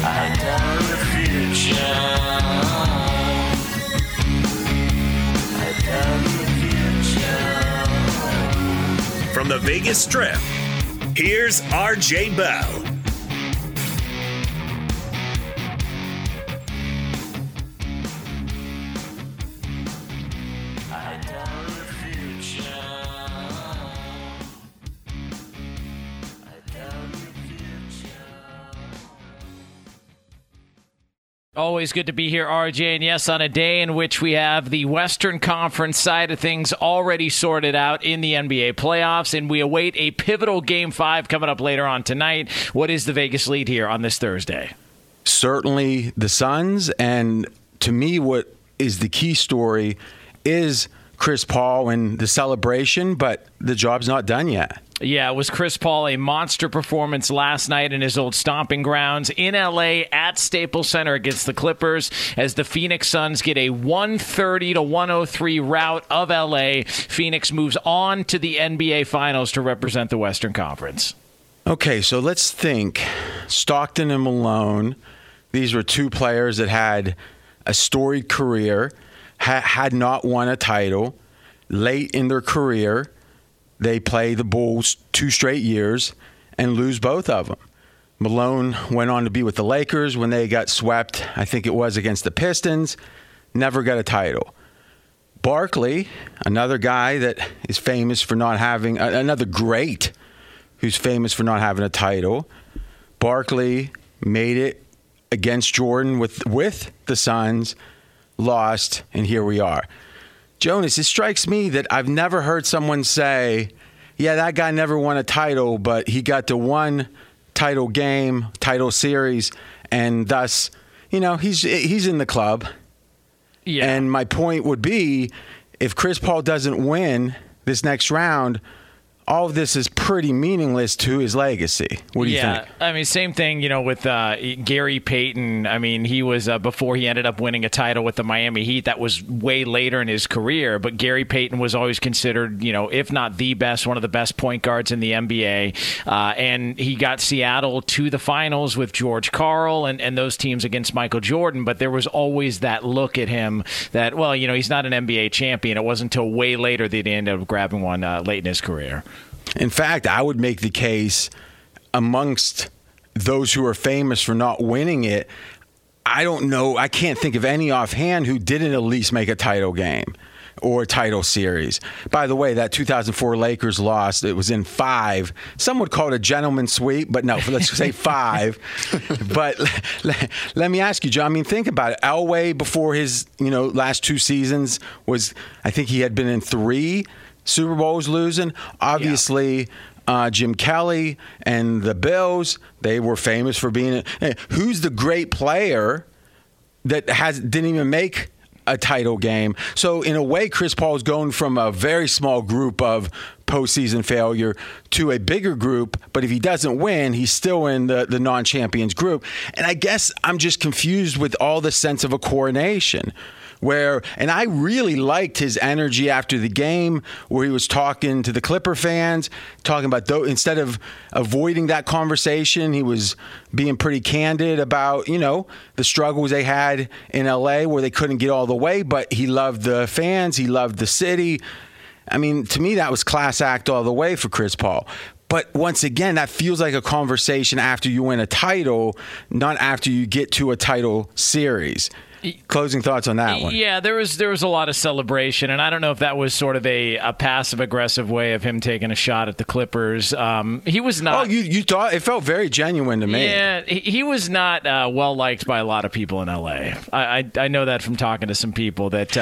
I tell the future. I tell the future. From the Vegas Strip, here's RJ Bell. Always good to be here, RJ. And yes, on a day in which we have the Western Conference side of things already sorted out in the NBA playoffs, and we await a pivotal Game 5 coming up later on tonight. What is the Vegas lead here on this Thursday? Certainly the Suns. And to me, what is the key story is Chris Paul and the celebration, but the job's not done yet. Yeah, it was Chris Paul, a monster performance last night in his old stomping grounds in LA at Staples Center against the Clippers as the Phoenix Suns get a 130-103 rout of LA. Phoenix moves on to the NBA Finals to represent the Western Conference. Okay, so let's think. Stockton and Malone, these were two players that had a storied career, had not won a title late in their career. They play the Bulls 2 straight years and lose both of them. Malone went on to be with the Lakers when they got swept, I think it was against the Pistons, never got a title. Barkley, another guy that is famous for not having, another great who's famous for not having a title. Barkley made it against Jordan with the Suns, lost, and here we are. Jonas, it strikes me that I've never heard someone say, yeah, that guy never won a title, but he got to one title game, title series, and thus, you know, he's in the club. Yeah. And my point would be, if Chris Paul doesn't win this next round, all of this is pretty meaningless to his legacy. What do you think? I mean, same thing, you know, with Gary Payton. I mean, he was, before he ended up winning a title with the Miami Heat, that was way later in his career. But Gary Payton was always considered, you know, if not the best, one of the best point guards in the NBA. And he got Seattle to the finals with George Karl and those teams against Michael Jordan. But there was always that look at him that, well, you know, he's not an NBA champion. It wasn't until way later that he ended up grabbing one late in his career. In fact, I would make the case amongst those who are famous for not winning it, I don't know, I can't think of any offhand who didn't at least make a title game or a title series. By the way, that 2004 Lakers loss, it was in 5. Some would call it a gentleman's sweep, but no, let's say 5. But let me ask you, John, I mean, think about it. Elway, before his, you know, last 2 seasons was, I think he had been in 3 Super Bowls losing. Obviously, yeah. Jim Kelly and the Bills, they were famous for being who's the great player that didn't even make a title game? So, in a way, Chris Paul is going from a very small group of postseason failure to a bigger group, but if he doesn't win, he's still in the non-champions group. And I guess I'm just confused with all the sense of a coronation. And I really liked his energy after the game where he was talking to the Clipper fans, talking about, instead of avoiding that conversation, he was being pretty candid about, you know, the struggles they had in LA where they couldn't get all the way, but he loved the fans, he loved the city. I mean, to me, that was class act all the way for Chris Paul. But once again, that feels like a conversation after you win a title, not after you get to a title series. Closing thoughts on that one. Yeah, there was a lot of celebration, and I don't know if that was sort of a passive-aggressive way of him taking a shot at the Clippers. He was not... Oh, you thought? It felt very genuine to me. Yeah, he was not well-liked by a lot of people in L.A. I know that from talking to some people that,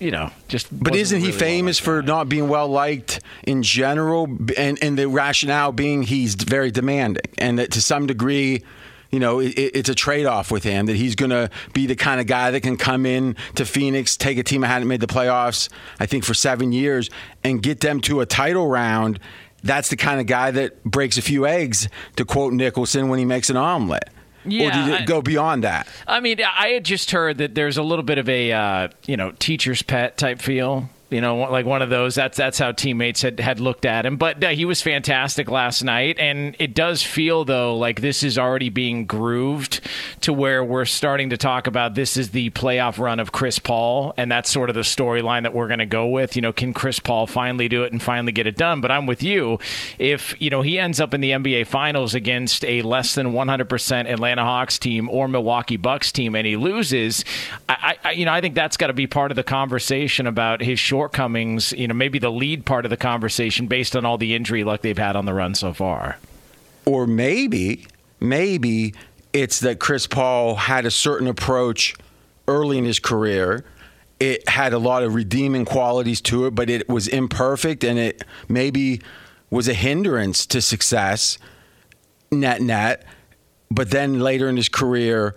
you know, just... But isn't he famous for not being well-liked in general, and the rationale being he's very demanding, and that to some degree... you know, it's a trade-off with him, that he's going to be the kind of guy that can come in to Phoenix, take a team that hadn't made the playoffs, I think, for 7 years, and get them to a title round. That's the kind of guy that breaks a few eggs, to quote Nicholson, when he makes an omelet. Yeah, or did it go beyond that? I mean, I had just heard that there's a little bit of a, teacher's pet type feel. You know, like one of those. That's how teammates had looked at him. But he was fantastic last night. And it does feel, though, like this is already being grooved to where we're starting to talk about this is the playoff run of Chris Paul. And that's sort of the storyline that we're going to go with. You know, can Chris Paul finally do it and finally get it done? But I'm with you. If, you know, he ends up in the NBA Finals against a less than 100% Atlanta Hawks team or Milwaukee Bucks team and he loses, I think that's got to be part of the conversation about his shortcomings, you know, maybe the lead part of the conversation based on all the injury luck they've had on the run so far. Or maybe it's that Chris Paul had a certain approach early in his career. It had a lot of redeeming qualities to it, but it was imperfect, and it maybe was a hindrance to success, net. But then later in his career,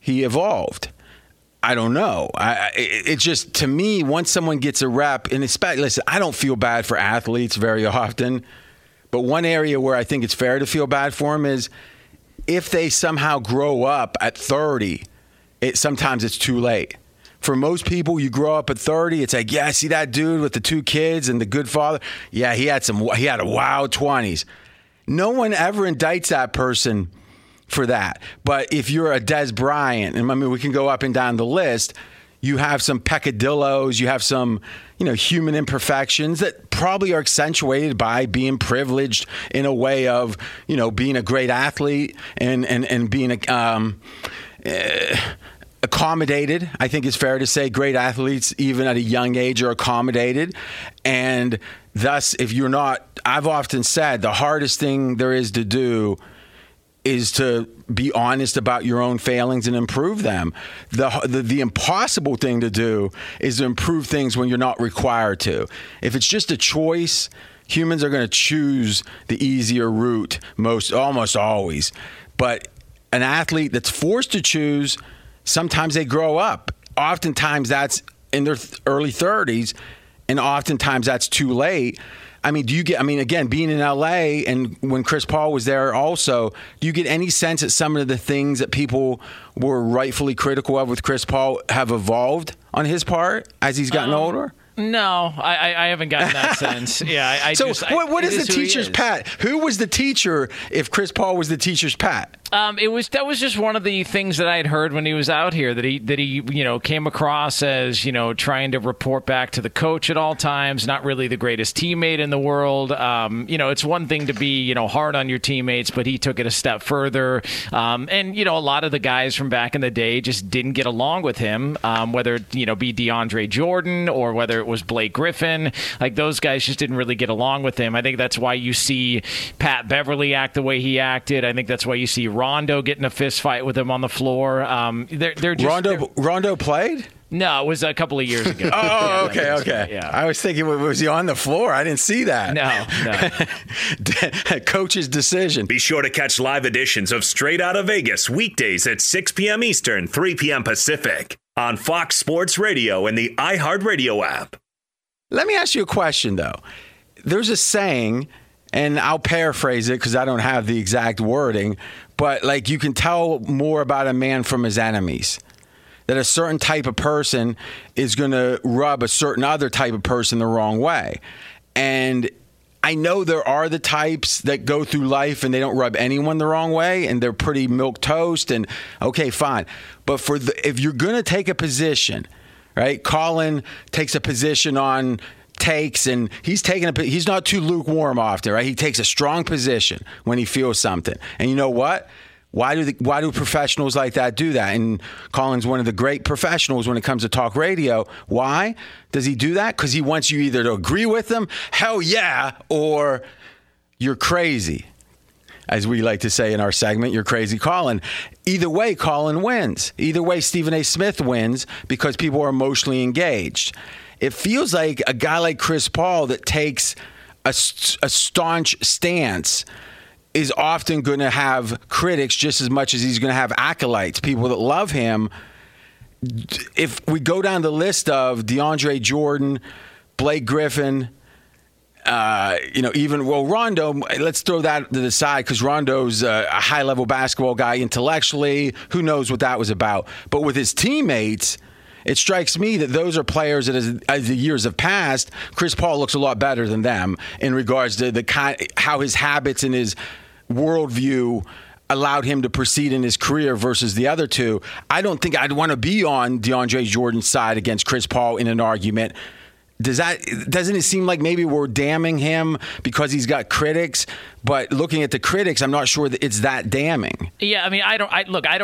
he evolved. I don't know. It's just, to me, once someone gets a rep, and especially, listen, I don't feel bad for athletes very often, but one area where I think it's fair to feel bad for them is if they somehow grow up at 30, sometimes it's too late. For most people, you grow up at 30, it's like, yeah, I see that dude with the two kids and the good father. Yeah, he had a wild 20s. No one ever indicts that person for that. But if you're a Des Bryant, and I mean, we can go up and down the list, you have some peccadillos, you have some, human imperfections that probably are accentuated by being privileged in a way of, being a great athlete and being accommodated. I think it's fair to say great athletes, even at a young age, are accommodated. And thus, if you're not, I've often said the hardest thing there is to do is to be honest about your own failings and improve them. The impossible thing to do is to improve things when you're not required to. If it's just a choice, humans are going to choose the easier route almost always. But an athlete that's forced to choose, sometimes they grow up. Oftentimes that's in their early 30s, and oftentimes that's too late. I mean, again, being in LA and when Chris Paul was there also, do you get any sense that some of the things that people were rightfully critical of with Chris Paul have evolved on his part as he's gotten older? No, I haven't gotten that sense. Yeah, what is the teacher's pet? Who was the teacher if Chris Paul was the teacher's pet? That was just one of the things that I had heard when he was out here, that he came across as trying to report back to the coach at all times, not really the greatest teammate in the world. It's one thing to be hard on your teammates, but he took it a step further. And a lot of the guys from back in the day just didn't get along with him, whether be DeAndre Jordan or whether it was Blake Griffin. Like those guys just didn't really get along with him. I think that's why you see Pat Beverley act the way he acted. I think that's why you see Rondo getting a fist fight with him on the floor. Rondo played? No, it was a couple of years ago. Oh, yeah, okay. Yeah. I was thinking, was he on the floor? I didn't see that. No. Coach's decision. Be sure to catch live editions of Straight Outta Vegas weekdays at 6 p.m. Eastern, 3 p.m. Pacific on Fox Sports Radio and the iHeartRadio app. Let me ask you a question, though. There's a saying, and I'll paraphrase it because I don't have the exact wording, but like you can tell more about a man from his enemies. That a certain type of person is going to rub a certain other type of person the wrong way. And I know there are the types that go through life and they don't rub anyone the wrong way and they're pretty milquetoast and okay, fine. But if you're going to take a position, right? Colin takes a position on takes, and he's not too lukewarm often, right? He takes a strong position when he feels something. And you know what? Why do professionals like that do that? And Colin's one of the great professionals when it comes to talk radio. Why does he do that? Because he wants you either to agree with him, hell yeah, or you're crazy. As we like to say in our segment, you're crazy, Colin. Either way, Colin wins. Either way, Stephen A. Smith wins because people are emotionally engaged. It feels like a guy like Chris Paul that takes a staunch stance is often going to have critics just as much as he's going to have acolytes, people that love him. If we go down the list of DeAndre Jordan, Blake Griffin, Rondo, let's throw that to the side because Rondo's a high-level basketball guy intellectually. Who knows what that was about? But with his teammates, it strikes me that those are players that as the years have passed, Chris Paul looks a lot better than them in regards to the how his habits and his worldview allowed him to proceed in his career versus the other two. I don't think I'd want to be on DeAndre Jordan's side against Chris Paul in an argument. Doesn't it seem like maybe we're damning him because he's got critics? But looking at the critics, I'm not sure that it's that damning. Yeah, I mean, I don't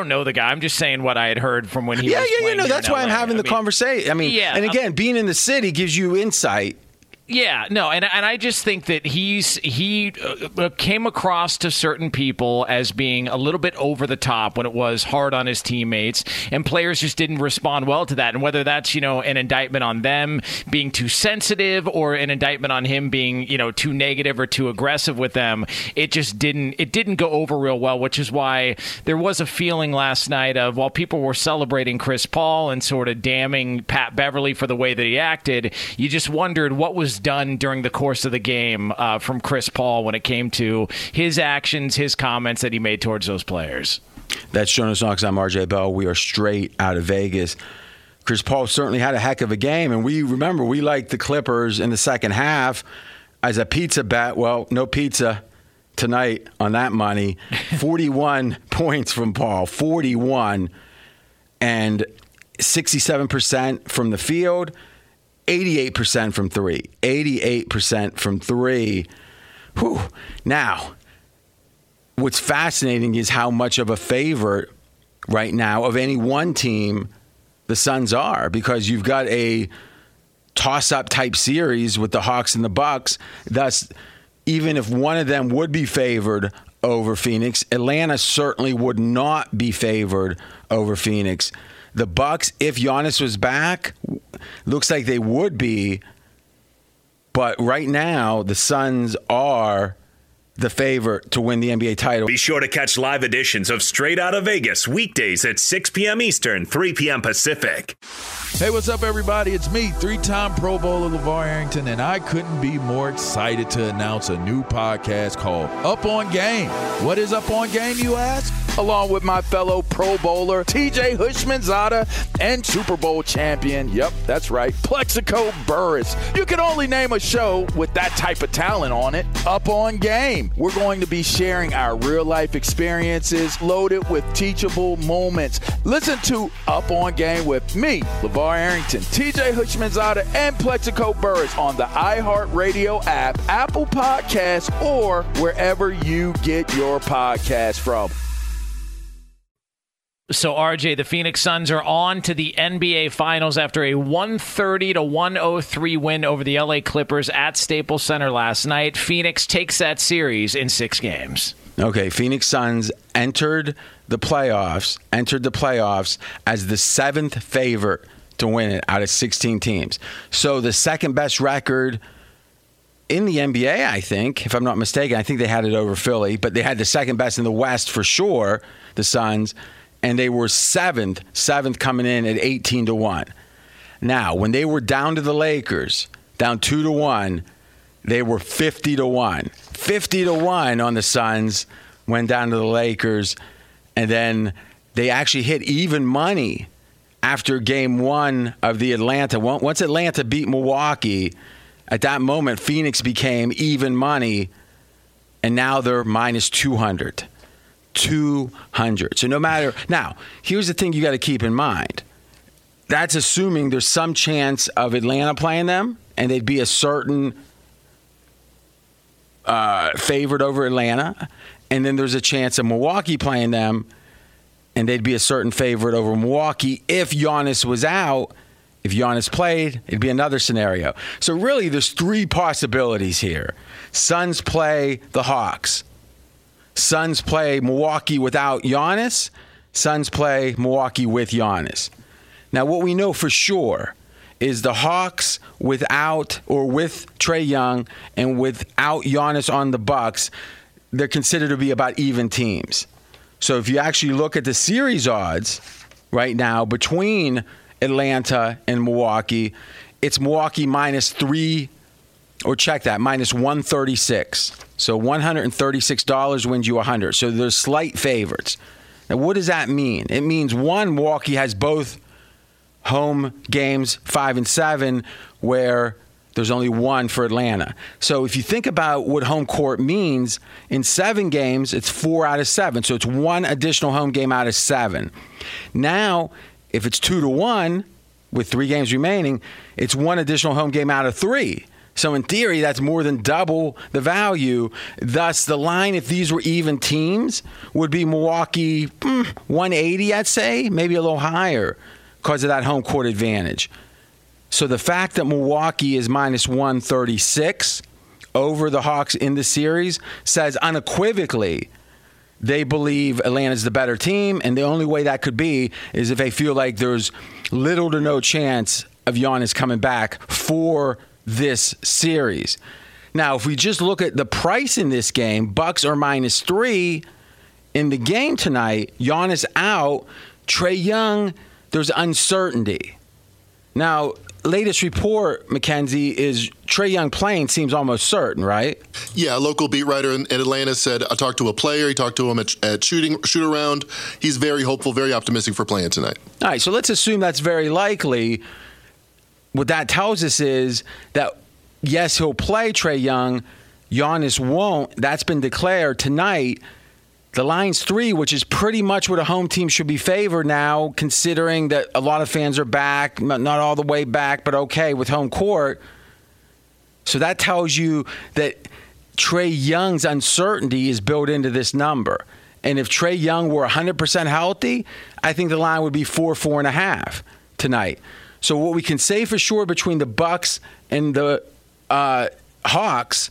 know the guy. I'm just saying what I had heard from when he was playing. Yeah, that's why I'm having the conversation. I mean, yeah, and again, being in the city gives you insight. Yeah, no, and I just think that he came across to certain people as being a little bit over the top when it was hard on his teammates, and players just didn't respond well to that. And whether that's, an indictment on them being too sensitive or an indictment on him being, too negative or too aggressive with them, it just didn't go over real well, which is why there was a feeling last night of, while people were celebrating Chris Paul and sort of damning Pat Beverley for the way that he acted, you just wondered what was done during the course of the game from Chris Paul when it came to his actions, his comments that he made towards those players. That's Jonas Knox. I'm RJ Bell. We are straight out of Vegas. Chris Paul certainly had a heck of a game, and we liked the Clippers in the second half as a pizza bet. Well, no pizza tonight on that money. 41 points from Paul, 41, and 67% from the field. 88% from three. Whew. Now, what's fascinating is how much of a favorite right now of any one team the Suns are, because you've got a toss-up type series with the Hawks and the Bucks. Thus, even if one of them would be favored over Phoenix, Atlanta certainly would not be favored over Phoenix. The Bucks, if Giannis was back, looks like they would be. But right now, the Suns are the favorite to win the NBA title. Be sure to catch live editions of Straight Outta Vegas weekdays at 6 p.m. Eastern, 3 p.m. Pacific. Hey, what's up, everybody? It's me, three-time Pro Bowler LeVar Arrington, and I couldn't be more excited to announce a new podcast called Up On Game. What is Up On Game, you ask? Along with my fellow Pro Bowler TJ Hushmanzada and Super Bowl champion, yep, that's right, Plexico Burris. You can only name a show with that type of talent on it. Up On Game. We're going to be sharing our real-life experiences loaded with teachable moments. Listen to Up On Game with me, LeVar Arrington, TJ Hushmanzada, and Plexico Burris on the iHeartRadio app, Apple Podcasts, or wherever you get your podcast from. So, RJ, the Phoenix Suns are on to the NBA Finals after a 130-103 win over the LA Clippers at Staples Center last night. Phoenix takes that series in 6 games. Okay, Phoenix Suns entered the playoffs as the 7th favorite to win it out of 16 teams. So the second best record in the NBA, I think, if I'm not mistaken. I think they had it over Philly, but they had the second best in the West for sure, the Suns. And they were seventh coming in at 18-1. Now, when they were down to the Lakers, down 2-1, they were 50-1. 50-1 on the Suns, went down to the Lakers, and then they actually hit even money after Game 1 of the Atlanta. Once Atlanta beat Milwaukee, at that moment, Phoenix became even money, and now they're minus 200. 200. So no matter. Now, here's the thing you got to keep in mind. That's assuming there's some chance of Atlanta playing them, and they'd be a certain favorite over Atlanta. And then there's a chance of Milwaukee playing them, and they'd be a certain favorite over Milwaukee if Giannis was out. If Giannis played, it'd be another scenario. So really, there's 3 possibilities here. Suns play the Hawks. Suns play Milwaukee without Giannis. Suns play Milwaukee with Giannis. Now, what we know for sure is the Hawks without or with Trae Young and without Giannis on the Bucks, they're considered to be about even teams. So if you actually look at the series odds right now between Atlanta and Milwaukee, it's Milwaukee -3, or check that, -136. So $136 wins you 100. So there's slight favorites. Now, what does that mean? It means, one, Milwaukee has both home games 5 and 7, where there's only one for Atlanta. So if you think about what home court means, in 7 games, it's 4 out of 7. So it's one additional home game out of 7. Now, if it's 2-1 with 3 games remaining, it's one additional home game out of 3. So in theory, that's more than double the value. Thus, the line, if these were even teams, would be Milwaukee 180, I'd say, maybe a little higher because of that home court advantage. So the fact that Milwaukee is -136 over the Hawks in the series says unequivocally they believe Atlanta's the better team, and the only way that could be is if they feel like there's little to no chance of Giannis coming back for this series. Now, if we just look at the price in this game, Bucks are -3 in the game tonight. Giannis out. Trae Young, there's uncertainty. Now, latest report, McKenzie, is Trae Young playing seems almost certain, right? Yeah, a local beat writer in Atlanta said, I talked to a player, he talked to him at shoot around. He's very hopeful, very optimistic for playing tonight. All right, so let's assume that's very likely. What that tells us is that, yes, he'll play Trae Young. Giannis won't. That's been declared tonight. The line's 3, which is pretty much what a home team should be favored now, considering that a lot of fans are back, not all the way back, but okay, with home court. So that tells you that Trae Young's uncertainty is built into this number. And if Trae Young were 100% healthy, I think the line would be 4.5 tonight. So what we can say for sure between the Bucks and the Hawks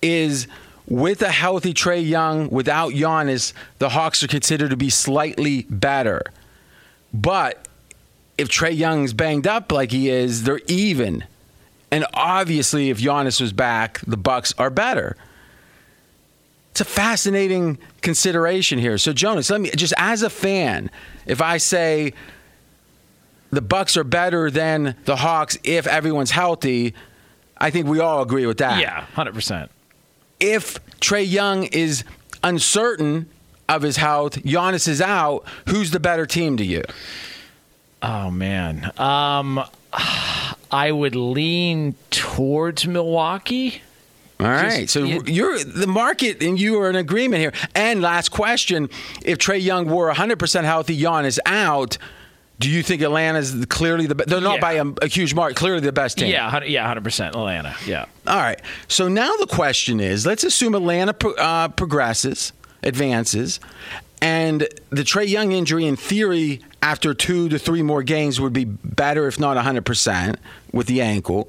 is, with a healthy Trae Young, without Giannis, the Hawks are considered to be slightly better. But if Trae Young's banged up like he is, they're even. And obviously, if Giannis was back, the Bucks are better. It's a fascinating consideration here. So, Jonas, let me just, as a fan, if I say the Bucks are better than the Hawks if everyone's healthy, I think we all agree with that. Yeah, 100%. If Trae Young is uncertain of his health, Giannis is out, who's the better team to you? Oh, man. I would lean towards Milwaukee. All right. Just, so you're the market, and you are in agreement here. And last question, if Trae Young were 100% healthy, Giannis out, do you think Atlanta's clearly the best? They're not by a huge mark, clearly the best team. Yeah, 100% Atlanta, yeah. All right. So now the question is, let's assume Atlanta advances, and the Trae Young injury, in theory, after 2 to 3 more games would be better, if not 100%, with the ankle.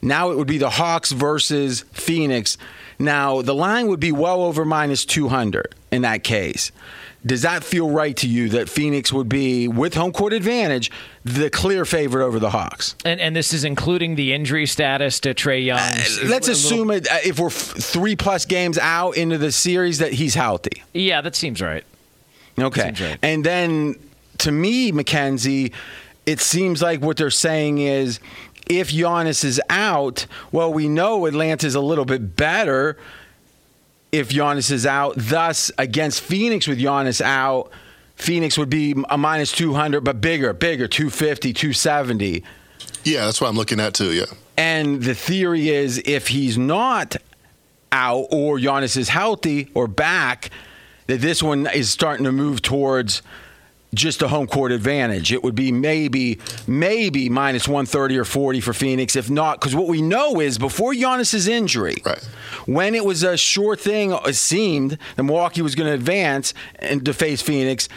Now it would be the Hawks versus Phoenix. Now, the line would be well over -200 in that case. Does that feel right to you that Phoenix would be, with home court advantage, the clear favorite over the Hawks? And this is including the injury status to Trae Young. Let's assume if we're 3+ games out into the series that he's healthy. Yeah, that seems right. Okay. Seems right. And then, to me, McKenzie, it seems like what they're saying is, if Giannis is out, well, we know Atlanta's a little bit better if Giannis is out. Thus, against Phoenix with Giannis out, Phoenix would be a -200, but bigger, 250, 270. Yeah, that's what I'm looking at too, yeah. And the theory is, if he's not out or Giannis is healthy or back, that this one is starting to move towards just a home court advantage. It would be maybe -130 or 40 for Phoenix, if not, because what we know is before Giannis's injury, right, when it was a sure thing, it seemed that Milwaukee was going to advance and to face Phoenix,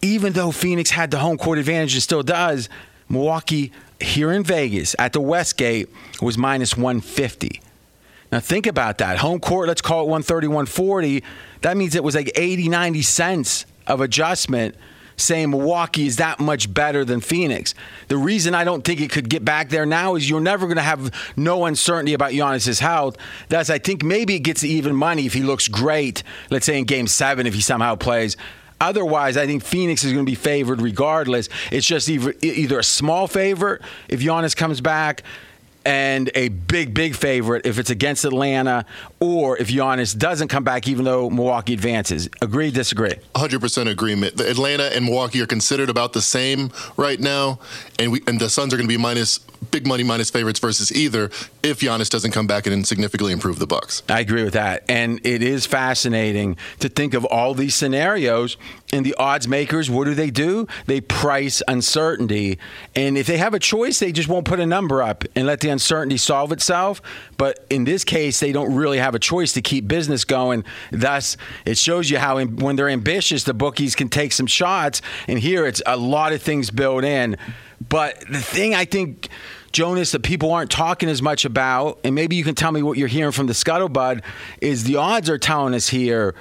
even though Phoenix had the home court advantage and still does, Milwaukee here in Vegas at the Westgate was -150. Now think about that. Home court, let's call it 130, 140. That means it was like 80, 90 cents of adjustment. saying Milwaukee is that much better than Phoenix. The reason I don't think it could get back there now is you're never going to have no uncertainty about Giannis's health. Thus, I think maybe it gets even money if he looks great, let's say in Game 7 if he somehow plays. Otherwise, I think Phoenix is going to be favored regardless. It's just either a small favorite if Giannis comes back and a big, big favorite if it's against Atlanta or if Giannis doesn't come back even though Milwaukee advances. Agree, disagree? 100% agreement. The Atlanta and Milwaukee are considered about the same right now, and the Suns are going to be big money minus favorites versus either if Giannis doesn't come back and significantly improve the Bucks. I agree with that. And it is fascinating to think of all these scenarios, and the odds makers, what do? They price uncertainty. And if they have a choice, they just won't put a number up and let the uncertainty solve itself. But in this case, they don't really have a choice to keep business going. Thus, it shows you how when they're ambitious, the bookies can take some shots. And here, it's a lot of things built in. But the thing I think, Jonas, that people aren't talking as much about, and maybe you can tell me what you're hearing from the scuttlebutt, is the odds are telling us here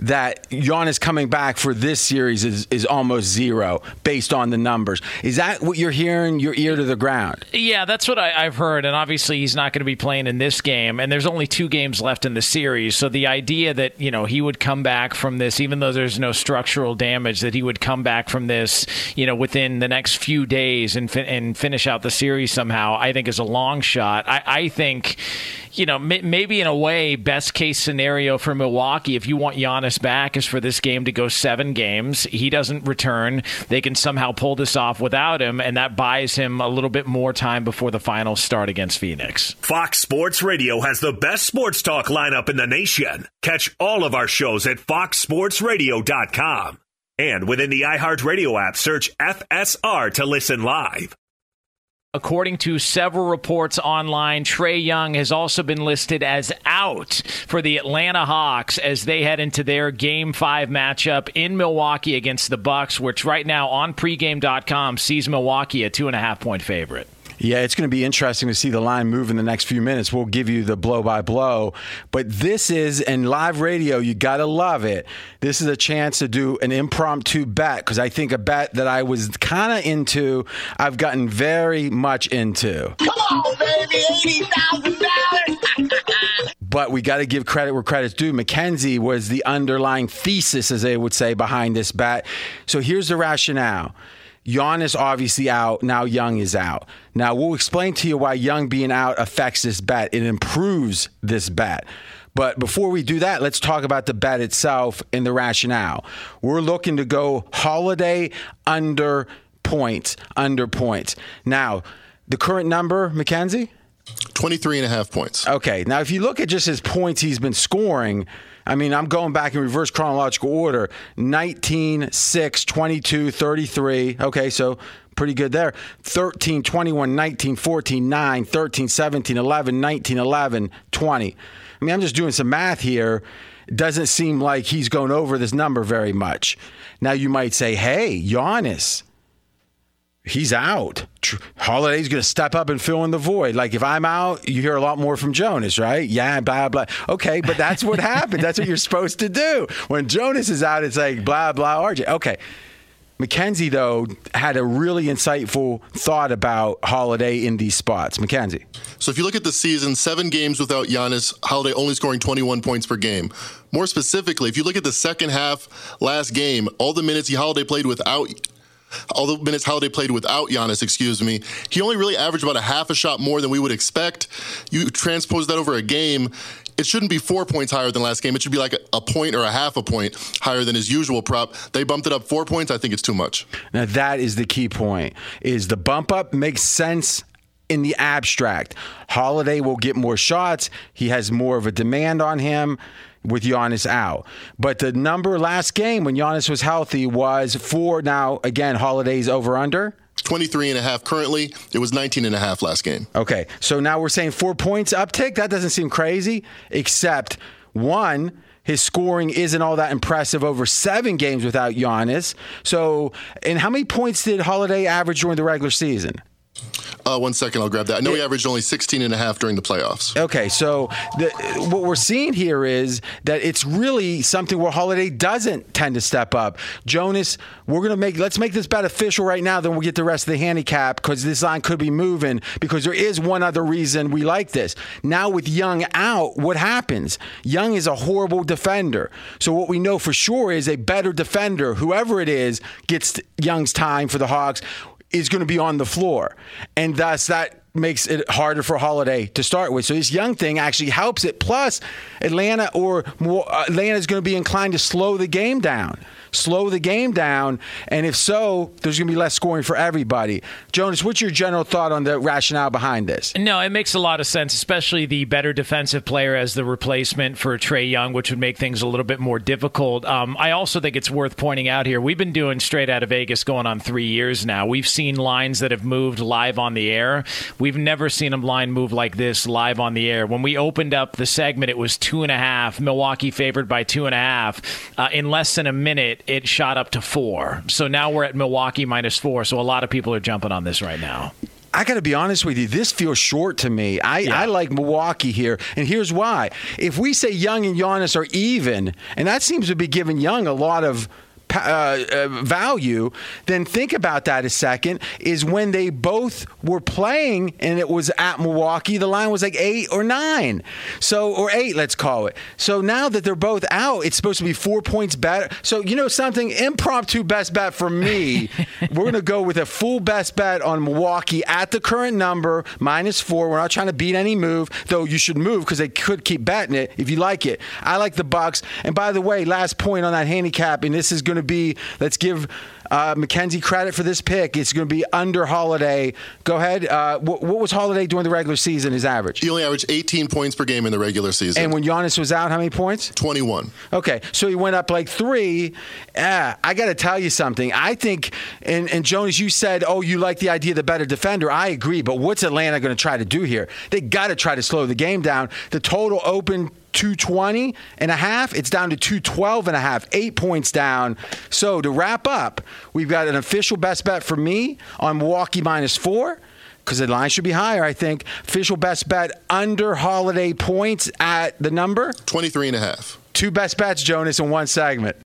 that Giannis coming back for this series is almost zero based on the numbers. Is that what you're hearing, your ear to the ground? Yeah, that's what I've heard, and obviously he's not going to be playing in this game, and there's only 2 games left in the series, so the idea that, you know, he would come back from this, even though there's no structural damage, that he would come back from this, you know, within the next few days and finish out the series somehow, I think is a long shot. I think, you know, maybe in a way, best case scenario for Milwaukee, if you want Giannis back, is for this game to go 7 games. He doesn't return. They can somehow pull this off without him, and that buys him a little bit more time before the finals start against Phoenix. Fox Sports Radio has the best sports talk lineup in the nation. Catch all of our shows at foxsportsradio.com. And within the iHeartRadio app, search FSR to listen live. According to several reports online, Trae Young has also been listed as out for the Atlanta Hawks as they head into their Game 5 matchup in Milwaukee against the Bucks, which right now on pregame.com sees Milwaukee a 2.5-point favorite. Yeah, it's going to be interesting to see the line move in the next few minutes. We'll give you the blow-by-blow. But this is, and live radio, you got to love it. This is a chance to do an impromptu bet, because I think a bet that I was kind of into, I've gotten very much into. Come on, baby, $80,000. But we got to give credit where credit's due. McKenzie was the underlying thesis, as they would say, behind this bet. So here's the rationale. Giannis obviously out. Now Young is out. Now we'll explain to you why Young being out affects this bet. It improves this bet. But before we do that, let's talk about the bet itself and the rationale. We're looking to go Holiday under points. Now, the current number, McKenzie? 23.5 points. Okay. Now, if you look at just his points he's been scoring, I mean, I'm going back in reverse chronological order, 19, 6, 22, 33. Okay, so pretty good there. 13, 21, 19, 14, 9, 13, 17, 11, 19, 11, 20. I mean, I'm just doing some math here. It doesn't seem like he's going over this number very much. Now, you might say, hey, Giannis, he's out. Holiday's going to step up and fill in the void. Like, if I'm out, you hear a lot more from Jonas, right? Yeah, blah, blah. Okay, but that's what happened. That's what you're supposed to do. When Jonas is out, it's like blah, blah, RJ. Okay. McKenzie, though, had a really insightful thought about Holiday in these spots. McKenzie. So if you look at the season, 7 games without Giannis, Holiday only scoring 21 points per game. More specifically, if you look at the second half last game, all the minutes Holiday played without Giannis, he only really averaged about a half a shot more than we would expect. You transpose that over a game, it shouldn't be 4 points higher than last game. It should be like a point or a half a point higher than his usual prop. They bumped it up 4 points. I think it's too much. Now, that is the key point, is the bump up makes sense in the abstract. Holiday will get more shots. He has more of a demand on him with Giannis out. But the number last game when Giannis was healthy was 4. Now, again, Holiday's over-under? 23.5 currently. It was 19.5 last game. Okay, so now we're saying 4 points uptick? That doesn't seem crazy, except, 1, his scoring isn't all that impressive over 7 games without Giannis. So, and how many points did Holiday average during the regular season? One second, I'll grab that. I know he averaged only 16 and a half during the playoffs. Okay, so what we're seeing here is that it's really something where Holiday doesn't tend to step up. Jonas, let's make this bet official right now, then we'll get the rest of the handicap, because this line could be moving, because there is one other reason we like this. Now with Young out, what happens? Young is a horrible defender. So what we know for sure is a better defender, whoever it is, gets Young's time for the Hawks, is going to be on the floor. And thus, that makes it harder for Holiday to start with. So this Young thing actually helps it. Plus, Atlanta is going to be inclined to slow the game down. And if so, there's going to be less scoring for everybody. Jonas, what's your general thought on the rationale behind this? No, it makes a lot of sense, especially the better defensive player as the replacement for Trae Young, which would make things a little bit more difficult. I also think it's worth pointing out here, we've been doing Straight Out of Vegas going on 3 years now. We've seen lines that have moved live on the air. We've never seen a line move like this live on the air. When we opened up the segment, it was 2.5. Milwaukee favored by 2.5. In less than a minute, it shot up to 4. So now we're at Milwaukee -4. So a lot of people are jumping on this right now. I got to be honest with you. This feels short to me. I like Milwaukee here, and here's why. If we say Young and Giannis are even, and that seems to be giving Young a lot of value, then think about that a second, is when they both were playing and it was at Milwaukee, the line was like 8 or 9. So, or 8, let's call it. So now that they're both out, it's supposed to be 4 points better. So, you know something, impromptu best bet for me, we're going to go with a full best bet on Milwaukee at the current number, -4. We're not trying to beat any move, though you should move because they could keep batting it if you like it. I like the Bucks. And by the way, last point on that handicap, and this is going to be, let's give McKenzie credit for this pick. It's going to be under Holiday. Go ahead. What was Holiday doing the regular season, his average? He only averaged 18 points per game in the regular season. And when Giannis was out, how many points? 21. Okay, so he went up like 3. I got to tell you something. I think, and Jonas, you said, oh, you like the idea of the better defender. I agree, but what's Atlanta going to try to do here? They got to try to slow the game down. The total open 220.5. It's down to 212.5, 8 points down. So to wrap up, we've got an official best bet for me on Milwaukee -4, because the line should be higher, I think. Official best bet under Holiday points at the number? 23.5. Two best bets, Jonas, in one segment.